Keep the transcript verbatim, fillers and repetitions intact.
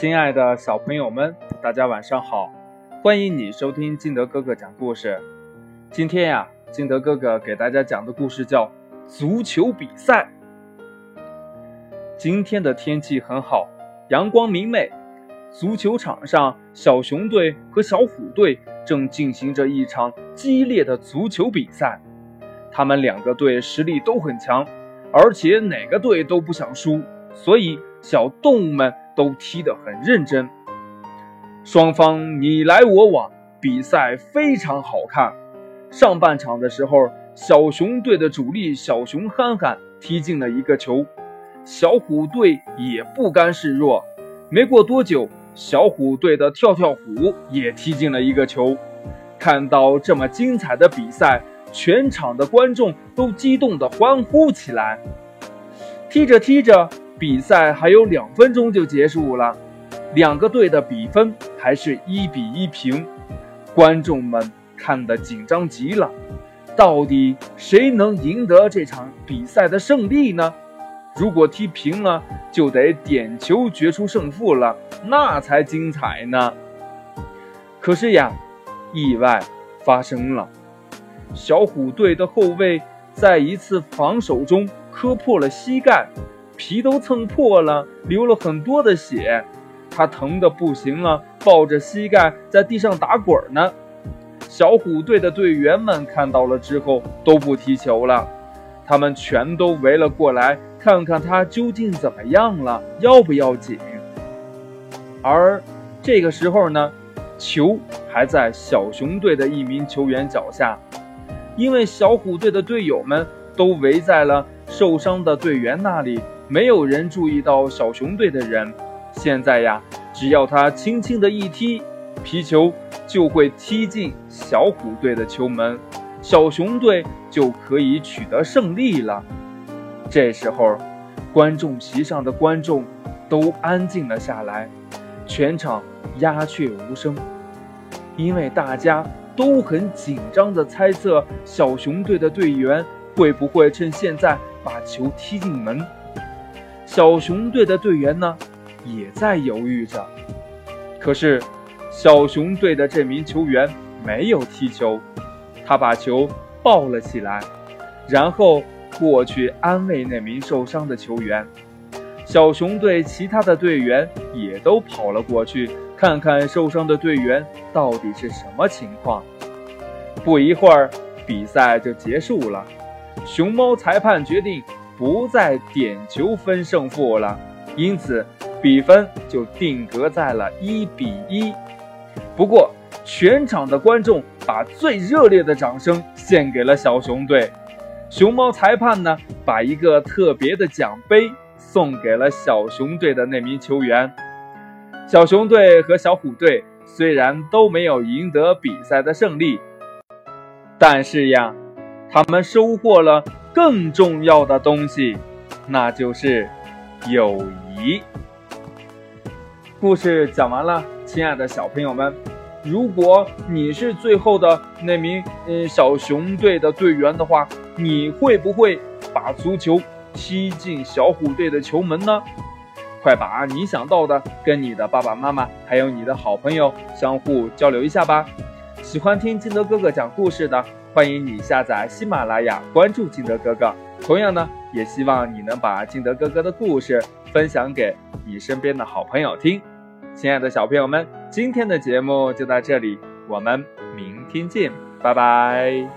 亲爱的小朋友们，大家晚上好，欢迎你收听金德哥哥讲故事。今天呀、啊，金德哥哥给大家讲的故事叫足球比赛。今天的天气很好，阳光明媚，足球场上小熊队和小虎队正进行着一场激烈的足球比赛。他们两个队实力都很强，而且哪个队都不想输，所以小动物们都踢得很认真，双方你来我往，比赛非常好看。上半场的时候，小熊队的主力小熊憨憨踢进了一个球，小虎队也不甘示弱，没过多久，小虎队的跳跳虎也踢进了一个球。看到这么精彩的比赛，全场的观众都激动地欢呼起来。踢着踢着，比赛还有两分钟就结束了，两个队的比分还是一比一平，观众们看得紧张极了。到底谁能赢得这场比赛的胜利呢？如果踢平了，就得点球决出胜负了，那才精彩呢。可是呀，意外发生了，小虎队的后卫在一次防守中磕破了膝盖，皮都蹭破了，流了很多的血，他疼得不行了，抱着膝盖在地上打滚呢。小虎队的队员们看到了之后都不踢球了，他们全都围了过来，看看他究竟怎么样了，要不要紧。而这个时候呢，球还在小熊队的一名球员脚下，因为小虎队的队友们都围在了受伤的队员那里，没有人注意到小熊队的人。现在呀，只要他轻轻的一踢，皮球就会踢进小虎队的球门，小熊队就可以取得胜利了。这时候，观众席上的观众都安静了下来，全场鸦雀无声，因为大家都很紧张地猜测小熊队的队员会不会趁现在把球踢进门。小熊队的队员呢，也在犹豫着。可是小熊队的这名球员没有踢球，他把球抱了起来，然后过去安慰那名受伤的球员。小熊队其他的队员也都跑了过去，看看受伤的队员到底是什么情况。不一会儿，比赛就结束了。熊猫裁判决定不再点球分胜负了，因此比分就定格在了一比一。不过，全场的观众把最热烈的掌声献给了小熊队。熊猫裁判呢，把一个特别的奖杯送给了小熊队的那名球员。小熊队和小虎队虽然都没有赢得比赛的胜利，但是呀，他们收获了更重要的东西，那就是友谊。故事讲完了，亲爱的小朋友们，如果你是最后的那名嗯小熊队的队员的话，你会不会把足球踢进小虎队的球门呢？快把你想到的跟你的爸爸妈妈还有你的好朋友相互交流一下吧。喜欢听金德哥哥讲故事的，欢迎你下载喜马拉雅，关注金德哥哥。同样呢，也希望你能把金德哥哥的故事分享给你身边的好朋友听。亲爱的小朋友们，今天的节目就到这里，我们明天见，拜拜。